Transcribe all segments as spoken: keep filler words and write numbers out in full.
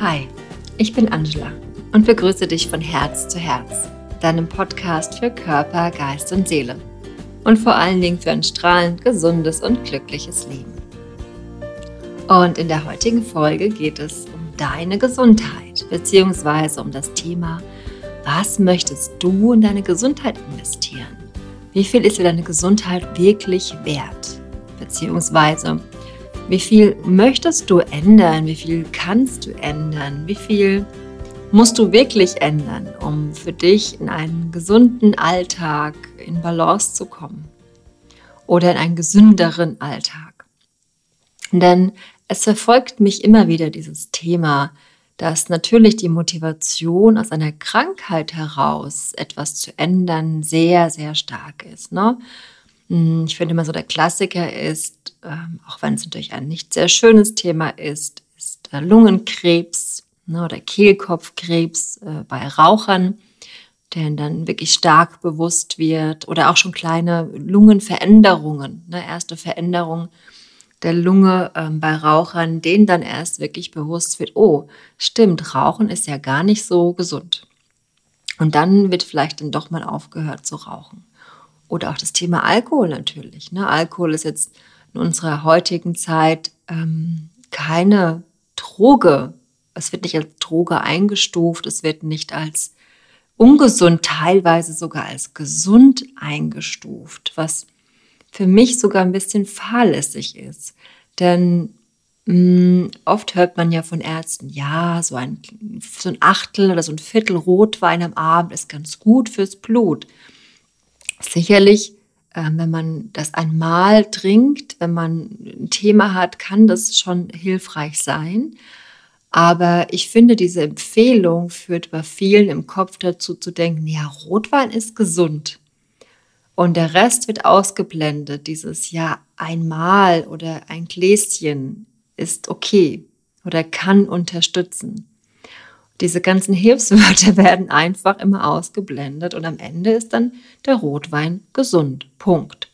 Hi, ich bin Angela und begrüße dich von Herz zu Herz, deinem Podcast für Körper, Geist und Seele und vor allen Dingen für ein strahlend, gesundes und glückliches Leben. Und in der heutigen Folge geht es um deine Gesundheit bzw. um das Thema, was möchtest du in deine Gesundheit investieren? Wie viel ist dir deine Gesundheit wirklich wert? Beziehungsweise, wie viel möchtest du ändern? Wie viel kannst du ändern? Wie viel musst du wirklich ändern, um für dich in einen gesunden Alltag in Balance zu kommen? Oder in einen gesünderen Alltag? Denn es verfolgt mich immer wieder dieses Thema, dass natürlich die Motivation aus einer Krankheit heraus, etwas zu ändern, sehr, sehr stark ist. Ne? Ich finde immer so, der Klassiker ist, auch wenn es natürlich ein nicht sehr schönes Thema ist, ist Lungenkrebs, ne, oder Kehlkopfkrebs äh, bei Rauchern, der dann wirklich stark bewusst wird. Oder auch schon kleine Lungenveränderungen, ne, erste Veränderungen der Lunge ähm, bei Rauchern, denen dann erst wirklich bewusst wird, oh, stimmt, Rauchen ist ja gar nicht so gesund. Und dann wird vielleicht dann doch mal aufgehört zu rauchen. Oder auch das Thema Alkohol natürlich. Ne? Alkohol ist jetzt in unserer heutigen Zeit ähm, keine Droge. Es wird nicht als Droge eingestuft, es wird nicht als ungesund, teilweise sogar als gesund eingestuft, was für mich sogar ein bisschen fahrlässig ist. Denn mh, oft hört man ja von Ärzten, ja, so ein, so ein Achtel oder so ein Viertel Rotwein am Abend ist ganz gut fürs Blut. Sicherlich, äh, wenn man das einmal trinkt, wenn man ein Thema hat, kann das schon hilfreich sein. Aber ich finde, diese Empfehlung führt bei vielen im Kopf dazu zu denken, ja, Rotwein ist gesund. Und der Rest wird ausgeblendet, dieses ja einmal oder ein Gläschen ist okay oder kann unterstützen. Diese ganzen Hilfswörter werden einfach immer ausgeblendet und am Ende ist dann der Rotwein gesund. Punkt.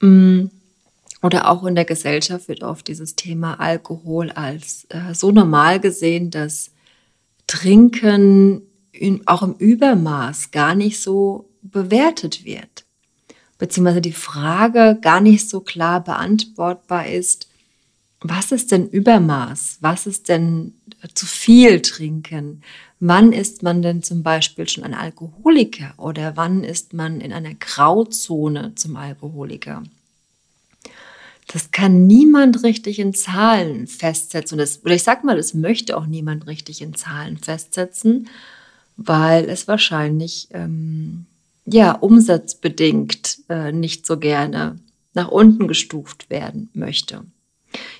Oder auch in der Gesellschaft wird oft dieses Thema Alkohol als äh, so normal gesehen, dass Trinken in, auch im Übermaß gar nicht so bewertet wird, beziehungsweise die Frage gar nicht so klar beantwortbar ist, was ist denn Übermaß, was ist denn zu viel Trinken, wann ist man denn zum Beispiel schon ein Alkoholiker oder wann ist man in einer Grauzone zum Alkoholiker. Das kann niemand richtig in Zahlen festsetzen, das, oder ich sag mal, das möchte auch niemand richtig in Zahlen festsetzen, weil es wahrscheinlich ähm, ja, umsatzbedingt äh, nicht so gerne nach unten gestuft werden möchte.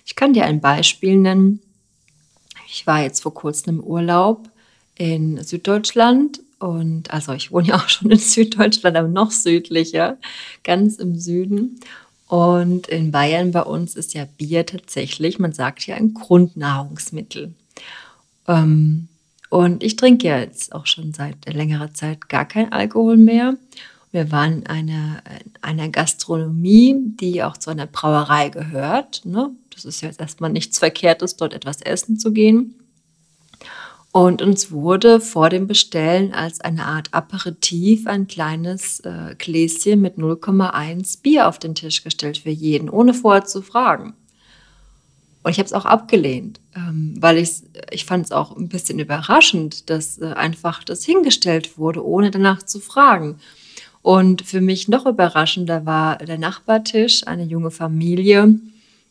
Ich kann dir ein Beispiel nennen. Ich war jetzt vor kurzem im Urlaub in Süddeutschland und also ich wohne ja auch schon in Süddeutschland, aber noch südlicher, ganz im Süden. Und in Bayern bei uns ist ja Bier tatsächlich, man sagt ja, ein Grundnahrungsmittel. Ähm, Und ich trinke ja jetzt auch schon seit längerer Zeit gar keinen Alkohol mehr. Wir waren in einer, einer Gastronomie, die auch zu einer Brauerei gehört. Ne? Das ist ja jetzt erstmal nichts Verkehrtes, dort etwas essen zu gehen. Und uns wurde vor dem Bestellen als eine Art Aperitif ein kleines äh, Gläschen mit null Komma eins Bier auf den Tisch gestellt für jeden, ohne vorher zu fragen. Und ich habe es auch abgelehnt, weil ich ich fand es auch ein bisschen überraschend, dass einfach das hingestellt wurde, ohne danach zu fragen. Und für mich noch überraschender war der Nachbartisch, eine junge Familie,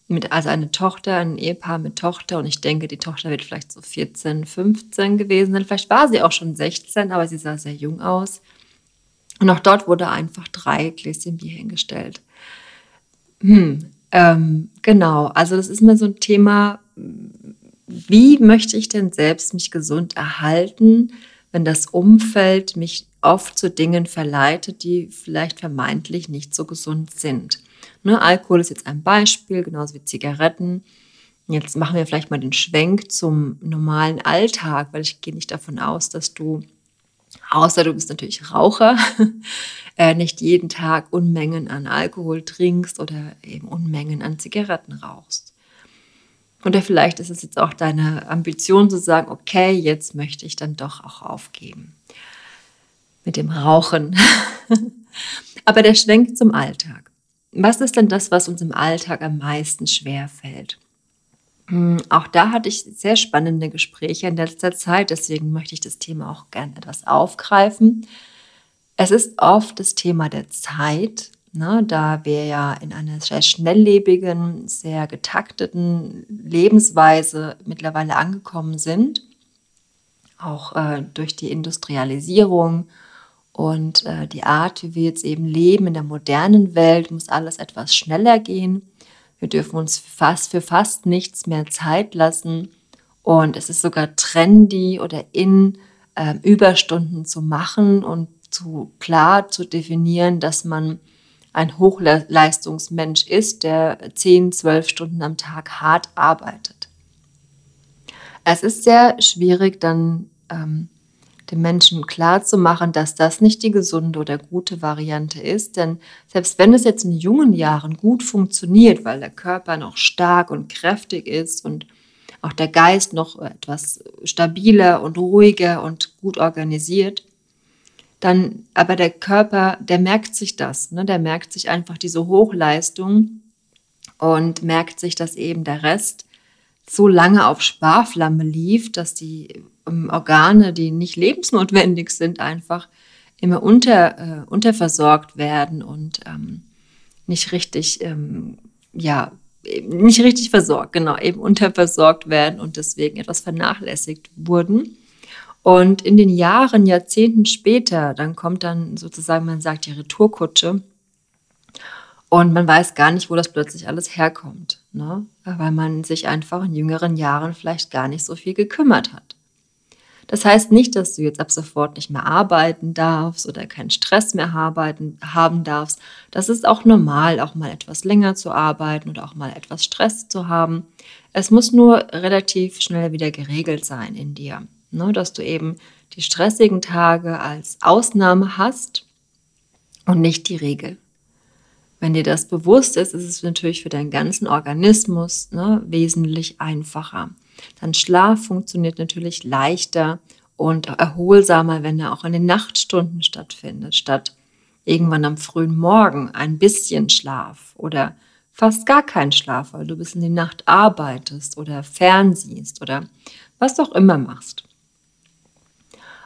mit, also eine Tochter, ein Ehepaar mit Tochter. Und ich denke, die Tochter wird vielleicht so vierzehn, fünfzehn gewesen sein. Vielleicht war sie auch schon sechzehn, aber sie sah sehr jung aus. Und auch dort wurde einfach drei Gläschen Bier hingestellt. Hm. Ähm, genau, also das ist mir so ein Thema, wie möchte ich denn selbst mich gesund erhalten, wenn das Umfeld mich oft zu Dingen verleitet, die vielleicht vermeintlich nicht so gesund sind. Ne, Alkohol ist jetzt ein Beispiel, genauso wie Zigaretten. Jetzt machen wir vielleicht mal den Schwenk zum normalen Alltag, weil ich gehe nicht davon aus, dass du, außer du bist natürlich Raucher, nicht jeden Tag Unmengen an Alkohol trinkst oder eben Unmengen an Zigaretten rauchst. Oder vielleicht ist es jetzt auch deine Ambition zu sagen, okay, jetzt möchte ich dann doch auch aufgeben mit dem Rauchen. Aber der Schwenk zum Alltag. Was ist denn das, was uns im Alltag am meisten schwerfällt? Auch da hatte ich sehr spannende Gespräche in letzter Zeit, deswegen möchte ich das Thema auch gerne etwas aufgreifen. Es ist oft das Thema der Zeit, ne, da wir ja in einer sehr schnelllebigen, sehr getakteten Lebensweise mittlerweile angekommen sind, auch äh, durch die Industrialisierung und äh, die Art, wie wir jetzt eben leben in der modernen Welt, muss alles etwas schneller gehen. Wir dürfen uns fast für fast nichts mehr Zeit lassen und es ist sogar trendy oder in, äh, Überstunden zu machen und zu klar zu definieren, dass man ein Hochleistungsmensch ist, der zehn, zwölf Stunden am Tag hart arbeitet. Es ist sehr schwierig, dann ähm, den Menschen klarzumachen, dass das nicht die gesunde oder gute Variante ist. Denn selbst wenn es jetzt in jungen Jahren gut funktioniert, weil der Körper noch stark und kräftig ist und auch der Geist noch etwas stabiler und ruhiger und gut organisiert, dann, aber der Körper, der merkt sich das, ne? Der merkt sich einfach diese Hochleistung und merkt sich, dass eben der Rest so lange auf Sparflamme lief, dass die ähm, Organe, die nicht lebensnotwendig sind, einfach immer unter, äh, unterversorgt werden und ähm, nicht richtig, ähm, ja, nicht richtig versorgt, genau, eben unterversorgt werden und deswegen etwas vernachlässigt wurden. Und in den Jahren, Jahrzehnten später, dann kommt dann sozusagen, man sagt, die Retourkutsche und man weiß gar nicht, wo das plötzlich alles herkommt, ne? Weil man sich einfach in jüngeren Jahren vielleicht gar nicht so viel gekümmert hat. Das heißt nicht, dass du jetzt ab sofort nicht mehr arbeiten darfst oder keinen Stress mehr arbeiten, haben darfst. Das ist auch normal, auch mal etwas länger zu arbeiten oder auch mal etwas Stress zu haben. Es muss nur relativ schnell wieder geregelt sein in dir. Ne, dass du eben die stressigen Tage als Ausnahme hast und nicht die Regel. Wenn dir das bewusst ist, ist es natürlich für deinen ganzen Organismus, ne, wesentlich einfacher. Dann Schlaf funktioniert natürlich leichter und erholsamer, wenn er auch in den Nachtstunden stattfindet, statt irgendwann am frühen Morgen ein bisschen Schlaf oder fast gar keinen Schlaf, weil du bis in die Nacht arbeitest oder fernsiehst oder was du auch immer machst.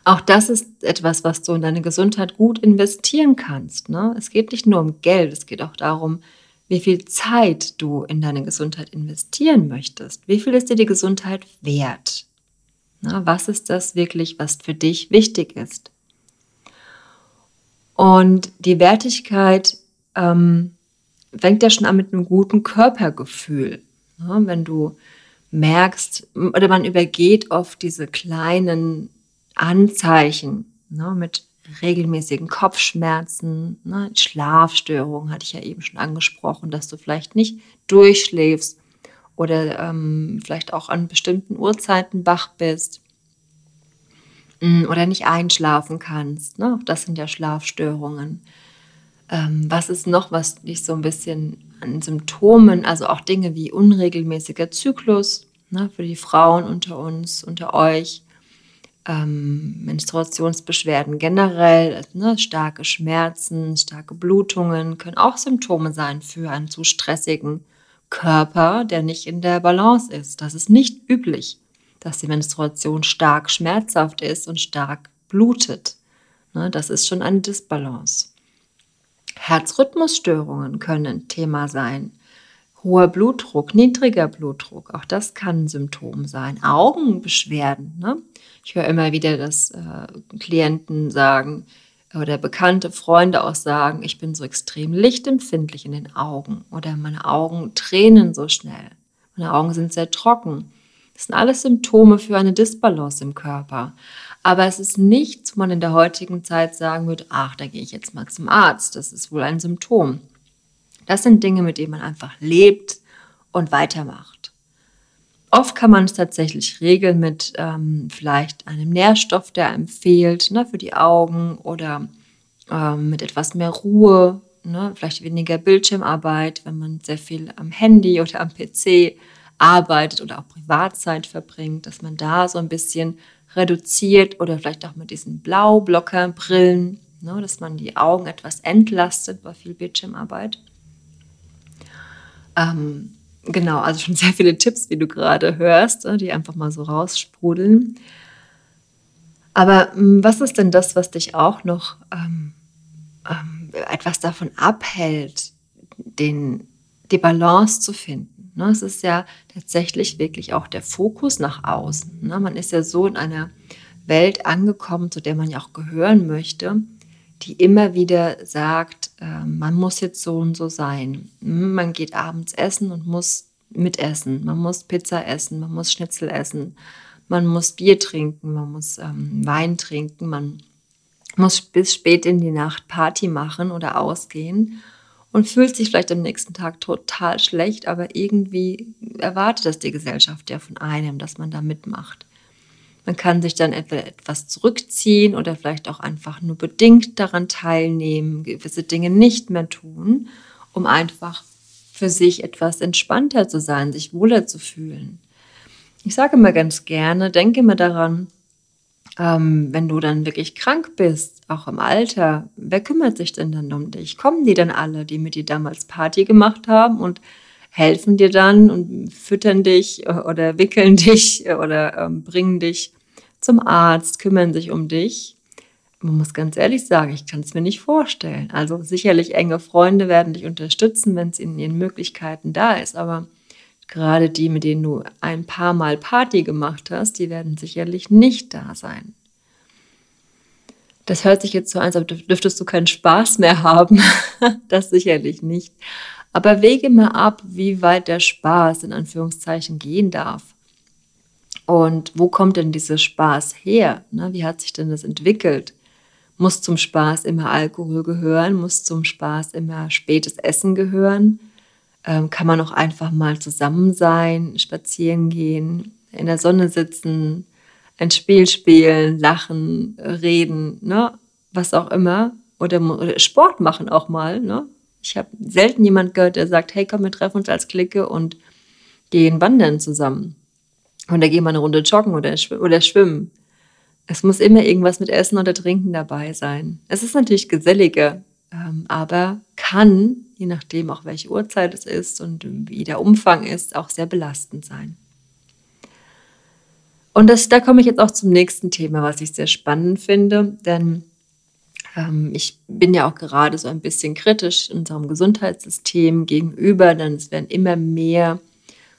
Auch das ist etwas, was du in deine Gesundheit gut investieren kannst, ne? Es geht nicht nur um Geld, es geht auch darum, wie viel Zeit du in deine Gesundheit investieren möchtest. Wie viel ist dir die Gesundheit wert? Na, was ist das wirklich, was für dich wichtig ist? Und die Wertigkeit ähm, fängt ja schon an mit einem guten Körpergefühl. Ne? Wenn du merkst, oder man übergeht oft diese kleinen Anzeichen, ne, mit regelmäßigen Kopfschmerzen, ne, Schlafstörungen hatte ich ja eben schon angesprochen, dass du vielleicht nicht durchschläfst oder ähm, vielleicht auch an bestimmten Uhrzeiten wach bist mh, oder nicht einschlafen kannst. Ne? Das sind ja Schlafstörungen. Ähm, was ist noch, was dich so ein bisschen an Symptomen, also auch Dinge wie unregelmäßiger Zyklus, ne, für die Frauen unter uns, unter euch, Ähm, Menstruationsbeschwerden generell, ne, starke Schmerzen, starke Blutungen können auch Symptome sein für einen zu stressigen Körper, der nicht in der Balance ist. Das ist nicht üblich, dass die Menstruation stark schmerzhaft ist und stark blutet. Ne, das ist schon eine Disbalance. Herzrhythmusstörungen können ein Thema sein. Hoher Blutdruck, niedriger Blutdruck, auch das kann ein Symptom sein. Augenbeschwerden, ne? Ich höre immer wieder, dass äh, Klienten sagen oder bekannte Freunde auch sagen, ich bin so extrem lichtempfindlich in den Augen oder meine Augen tränen so schnell, meine Augen sind sehr trocken. Das sind alles Symptome für eine Disbalance im Körper. Aber es ist nichts, wo man in der heutigen Zeit sagen würde, ach, da gehe ich jetzt mal zum Arzt, das ist wohl ein Symptom. Das sind Dinge, mit denen man einfach lebt und weitermacht. Oft kann man es tatsächlich regeln mit ähm, vielleicht einem Nährstoff, der einem fehlt, ne, für die Augen oder ähm, mit etwas mehr Ruhe, ne, vielleicht weniger Bildschirmarbeit, wenn man sehr viel am Handy oder am P C arbeitet oder auch Privatzeit verbringt, dass man da so ein bisschen reduziert oder vielleicht auch mit diesen Blaublockerbrillen, ne, dass man die Augen etwas entlastet bei viel Bildschirmarbeit. Ähm, genau, also schon sehr viele Tipps, wie du gerade hörst, die einfach mal so raussprudeln. Aber was ist denn das, was dich auch noch ähm, ähm, etwas davon abhält, den, die Balance zu finden? Ne, es ist ja tatsächlich wirklich auch der Fokus nach außen. Ne? Man ist ja so in einer Welt angekommen, zu der man ja auch gehören möchte, die immer wieder sagt, äh, man muss jetzt so und so sein. Man geht abends essen und muss mitessen. Man muss Pizza essen, man muss Schnitzel essen. Man muss Bier trinken, man muss ähm, Wein trinken, man muss bis spät in die Nacht Party machen oder ausgehen und fühlt sich vielleicht am nächsten Tag total schlecht, aber irgendwie erwartet das die Gesellschaft ja von einem, dass man da mitmacht. Man kann sich dann etwas zurückziehen oder vielleicht auch einfach nur bedingt daran teilnehmen, gewisse Dinge nicht mehr tun, um einfach für sich etwas entspannter zu sein, sich wohler zu fühlen. Ich sage immer ganz gerne, denke immer daran, ähm, wenn du dann wirklich krank bist, auch im Alter, wer kümmert sich denn dann um dich? Kommen die dann alle, die mit dir damals Party gemacht haben und helfen dir dann und füttern dich oder wickeln dich oder ähm, bringen dich zum Arzt, kümmern sich um dich? Man muss ganz ehrlich sagen, ich kann es mir nicht vorstellen. Also sicherlich enge Freunde werden dich unterstützen, wenn es in ihren Möglichkeiten da ist, aber gerade die, mit denen du ein paar Mal Party gemacht hast, die werden sicherlich nicht da sein. Das hört sich jetzt so an, als dürftest du keinen Spaß mehr haben. Das sicherlich nicht. Aber wege mal ab, wie weit der Spaß in Anführungszeichen gehen darf. Und wo kommt denn dieser Spaß her? Wie hat sich denn das entwickelt? Muss zum Spaß immer Alkohol gehören? Muss zum Spaß immer spätes Essen gehören? Kann man auch einfach mal zusammen sein, spazieren gehen, in der Sonne sitzen, ein Spiel spielen, lachen, reden, ne? Was auch immer. Oder, oder Sport machen auch mal. Ne? Ich habe selten jemanden gehört, der sagt, hey, komm, wir treffen uns als Clique und gehen wandern zusammen. Oder gehen mal eine Runde joggen oder, oder schwimmen. Es muss immer irgendwas mit Essen oder Trinken dabei sein. Es ist natürlich geselliger, aber kann, je nachdem auch welche Uhrzeit es ist und wie der Umfang ist, auch sehr belastend sein. Und das, da komme ich jetzt auch zum nächsten Thema, was ich sehr spannend finde, denn ähm, ich bin ja auch gerade so ein bisschen kritisch unserem Gesundheitssystem gegenüber, denn es werden immer mehr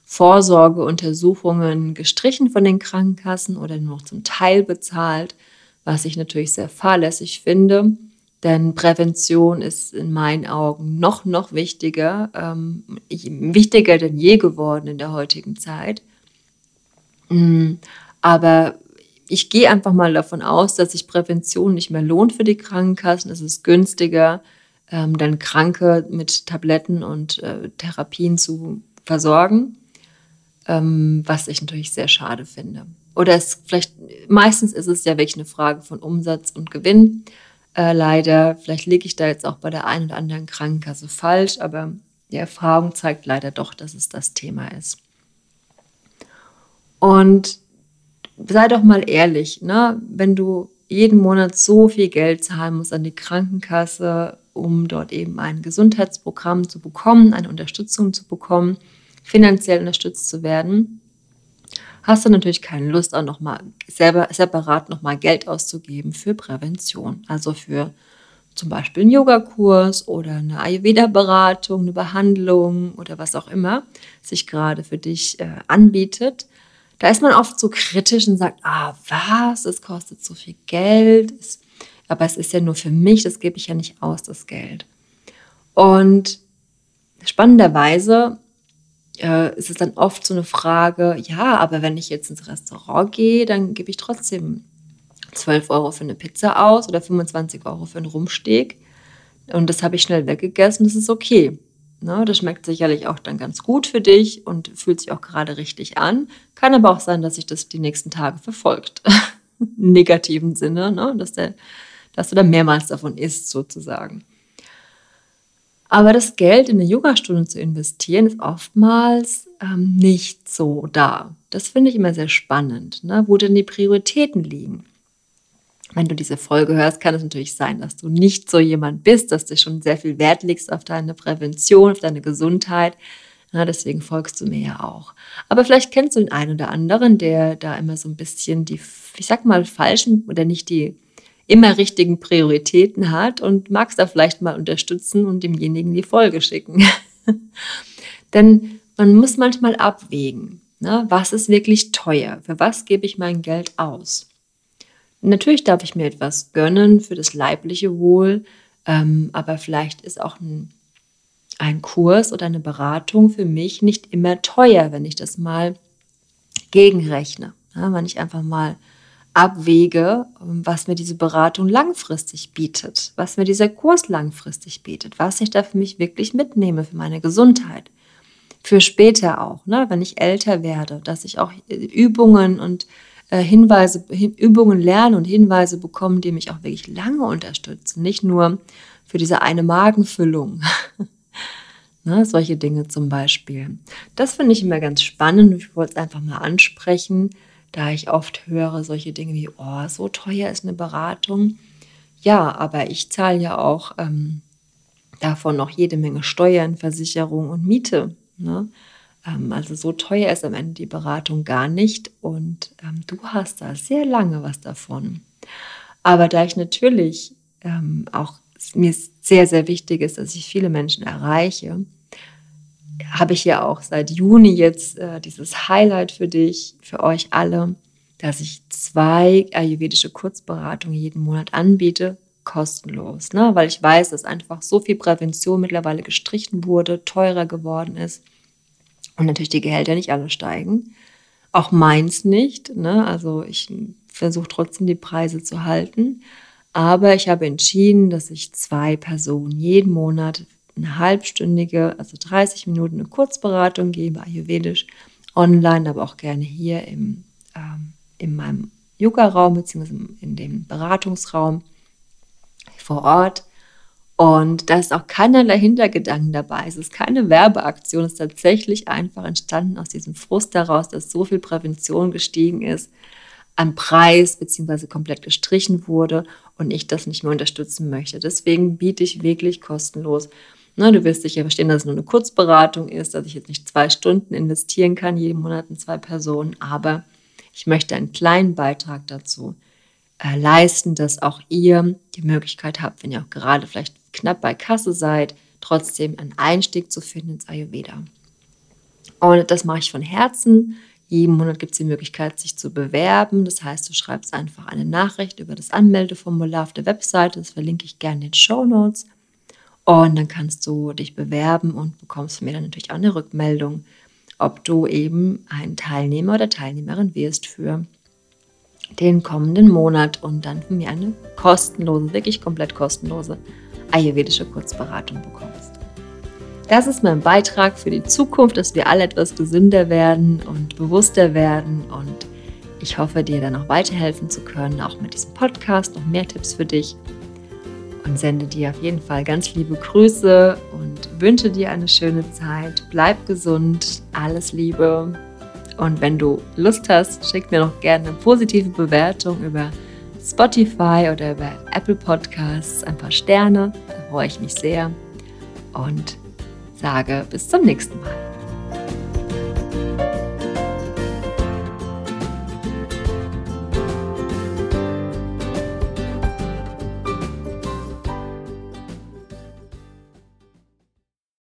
Vorsorgeuntersuchungen gestrichen von den Krankenkassen oder nur noch zum Teil bezahlt, was ich natürlich sehr fahrlässig finde. Denn Prävention ist in meinen Augen noch, noch wichtiger, ähm, wichtiger denn je geworden in der heutigen Zeit. Aber ich gehe einfach mal davon aus, dass sich Prävention nicht mehr lohnt für die Krankenkassen. Es ist günstiger, ähm, dann Kranke mit Tabletten und äh, Therapien zu versorgen, ähm, was ich natürlich sehr schade finde. Oder es vielleicht meistens ist es ja wirklich eine Frage von Umsatz und Gewinn. Äh, leider, vielleicht liege ich da jetzt auch bei der einen oder anderen Krankenkasse falsch, aber die Erfahrung zeigt leider doch, dass es das Thema ist. Und sei doch mal ehrlich, ne? Wenn du jeden Monat so viel Geld zahlen musst an die Krankenkasse, um dort eben ein Gesundheitsprogramm zu bekommen, eine Unterstützung zu bekommen, finanziell unterstützt zu werden, hast du natürlich keine Lust, auch nochmal selber separat nochmal Geld auszugeben für Prävention. Also für zum Beispiel einen Yogakurs oder eine Ayurveda-Beratung, eine Behandlung oder was auch immer sich gerade für dich äh, anbietet. Da ist man oft so kritisch und sagt, ah, was, es kostet so viel Geld, es, aber es ist ja nur für mich, das gebe ich ja nicht aus, das Geld. Und spannenderweise ist es dann oft so eine Frage, ja, aber wenn ich jetzt ins Restaurant gehe, dann gebe ich trotzdem zwölf Euro für eine Pizza aus oder fünfundzwanzig Euro für einen Rumsteak und das habe ich schnell weggegessen, das ist okay. Ne, das schmeckt sicherlich auch dann ganz gut für dich und fühlt sich auch gerade richtig an. Kann aber auch sein, dass sich das die nächsten Tage verfolgt. Im negativen Sinne, ne, dass, der, dass du dann mehrmals davon isst sozusagen. Aber das Geld in eine Yogastunde zu investieren, ist oftmals ähm, nicht so da. Das finde ich immer sehr spannend, ne? Wo denn die Prioritäten liegen. Wenn du diese Folge hörst, kann es natürlich sein, dass du nicht so jemand bist, dass du schon sehr viel Wert legst auf deine Prävention, auf deine Gesundheit. Na, deswegen folgst du mir ja auch. Aber vielleicht kennst du den einen oder anderen, der da immer so ein bisschen die, ich sag mal, falschen oder nicht die immer richtigen Prioritäten hat und magst da vielleicht mal unterstützen und demjenigen die Folge schicken. Denn man muss manchmal abwägen, ne? Was ist wirklich teuer, für was gebe ich mein Geld aus? Natürlich darf ich mir etwas gönnen für das leibliche Wohl, ähm, aber vielleicht ist auch ein, ein Kurs oder eine Beratung für mich nicht immer teuer, wenn ich das mal gegenrechne. Ja, wenn ich einfach mal abwäge, was mir diese Beratung langfristig bietet, was mir dieser Kurs langfristig bietet, was ich da für mich wirklich mitnehme für meine Gesundheit. Für später auch, ne, wenn ich älter werde, dass ich auch Übungen und Hinweise, Übungen lernen und Hinweise bekommen, die mich auch wirklich lange unterstützen, nicht nur für diese eine Magenfüllung. Ne, solche Dinge zum Beispiel. Das finde ich immer ganz spannend. Ich wollte es einfach mal ansprechen, da ich oft höre solche Dinge wie, oh, so teuer ist eine Beratung. Ja, aber ich zahle ja auch ähm, davon noch jede Menge Steuern, Versicherung und Miete, ne? Also so teuer ist am Ende die Beratung gar nicht und ähm, du hast da sehr lange was davon. Aber da ich natürlich ähm, auch mir sehr, sehr wichtig ist, dass ich viele Menschen erreiche, habe ich ja auch seit Juni jetzt äh, dieses Highlight für dich, für euch alle, dass ich zwei ayurvedische Kurzberatungen jeden Monat anbiete, kostenlos, ne? Weil ich weiß, dass einfach so viel Prävention mittlerweile gestrichen wurde, teurer geworden ist. Und natürlich die Gehälter nicht alle steigen, auch meins nicht, ne? Also ich versuche trotzdem die Preise zu halten, aber ich habe entschieden, dass ich zwei Personen jeden Monat eine halbstündige, also dreißig Minuten eine Kurzberatung gebe, ayurvedisch, online, aber auch gerne hier im, ähm, in meinem Yoga-Raum beziehungsweise in dem Beratungsraum vor Ort. Und da ist auch keinerlei Hintergedanken dabei. Es ist keine Werbeaktion, es ist tatsächlich einfach entstanden aus diesem Frust daraus, dass so viel Prävention gestiegen ist, am Preis beziehungsweise komplett gestrichen wurde und ich das nicht mehr unterstützen möchte. Deswegen biete ich wirklich kostenlos. Ne, du wirst sicher verstehen, dass es nur eine Kurzberatung ist, dass ich jetzt nicht zwei Stunden investieren kann, jeden Monat in zwei Personen, aber ich möchte einen kleinen Beitrag dazu äh, leisten, dass auch ihr die Möglichkeit habt, wenn ihr auch gerade vielleicht knapp bei Kasse seid, trotzdem einen Einstieg zu finden ins Ayurveda. Und das mache ich von Herzen. Jeden Monat gibt es die Möglichkeit, sich zu bewerben. Das heißt, du schreibst einfach eine Nachricht über das Anmeldeformular auf der Webseite. Das verlinke ich gerne in den Shownotes. Und dann kannst du dich bewerben und bekommst von mir dann natürlich auch eine Rückmeldung, ob du eben ein Teilnehmer oder Teilnehmerin wirst für den kommenden Monat und dann von mir eine kostenlose, wirklich komplett kostenlose ayurvedische Kurzberatung bekommst. Das ist mein Beitrag für die Zukunft, dass wir alle etwas gesünder werden und bewusster werden, und ich hoffe, dir dann auch weiterhelfen zu können, auch mit diesem Podcast, noch mehr Tipps für dich, und sende dir auf jeden Fall ganz liebe Grüße und wünsche dir eine schöne Zeit. Bleib gesund, alles Liebe, und wenn du Lust hast, schick mir noch gerne eine positive Bewertung über Spotify oder über Apple Podcasts, ein paar Sterne, da freue ich mich sehr und sage bis zum nächsten Mal.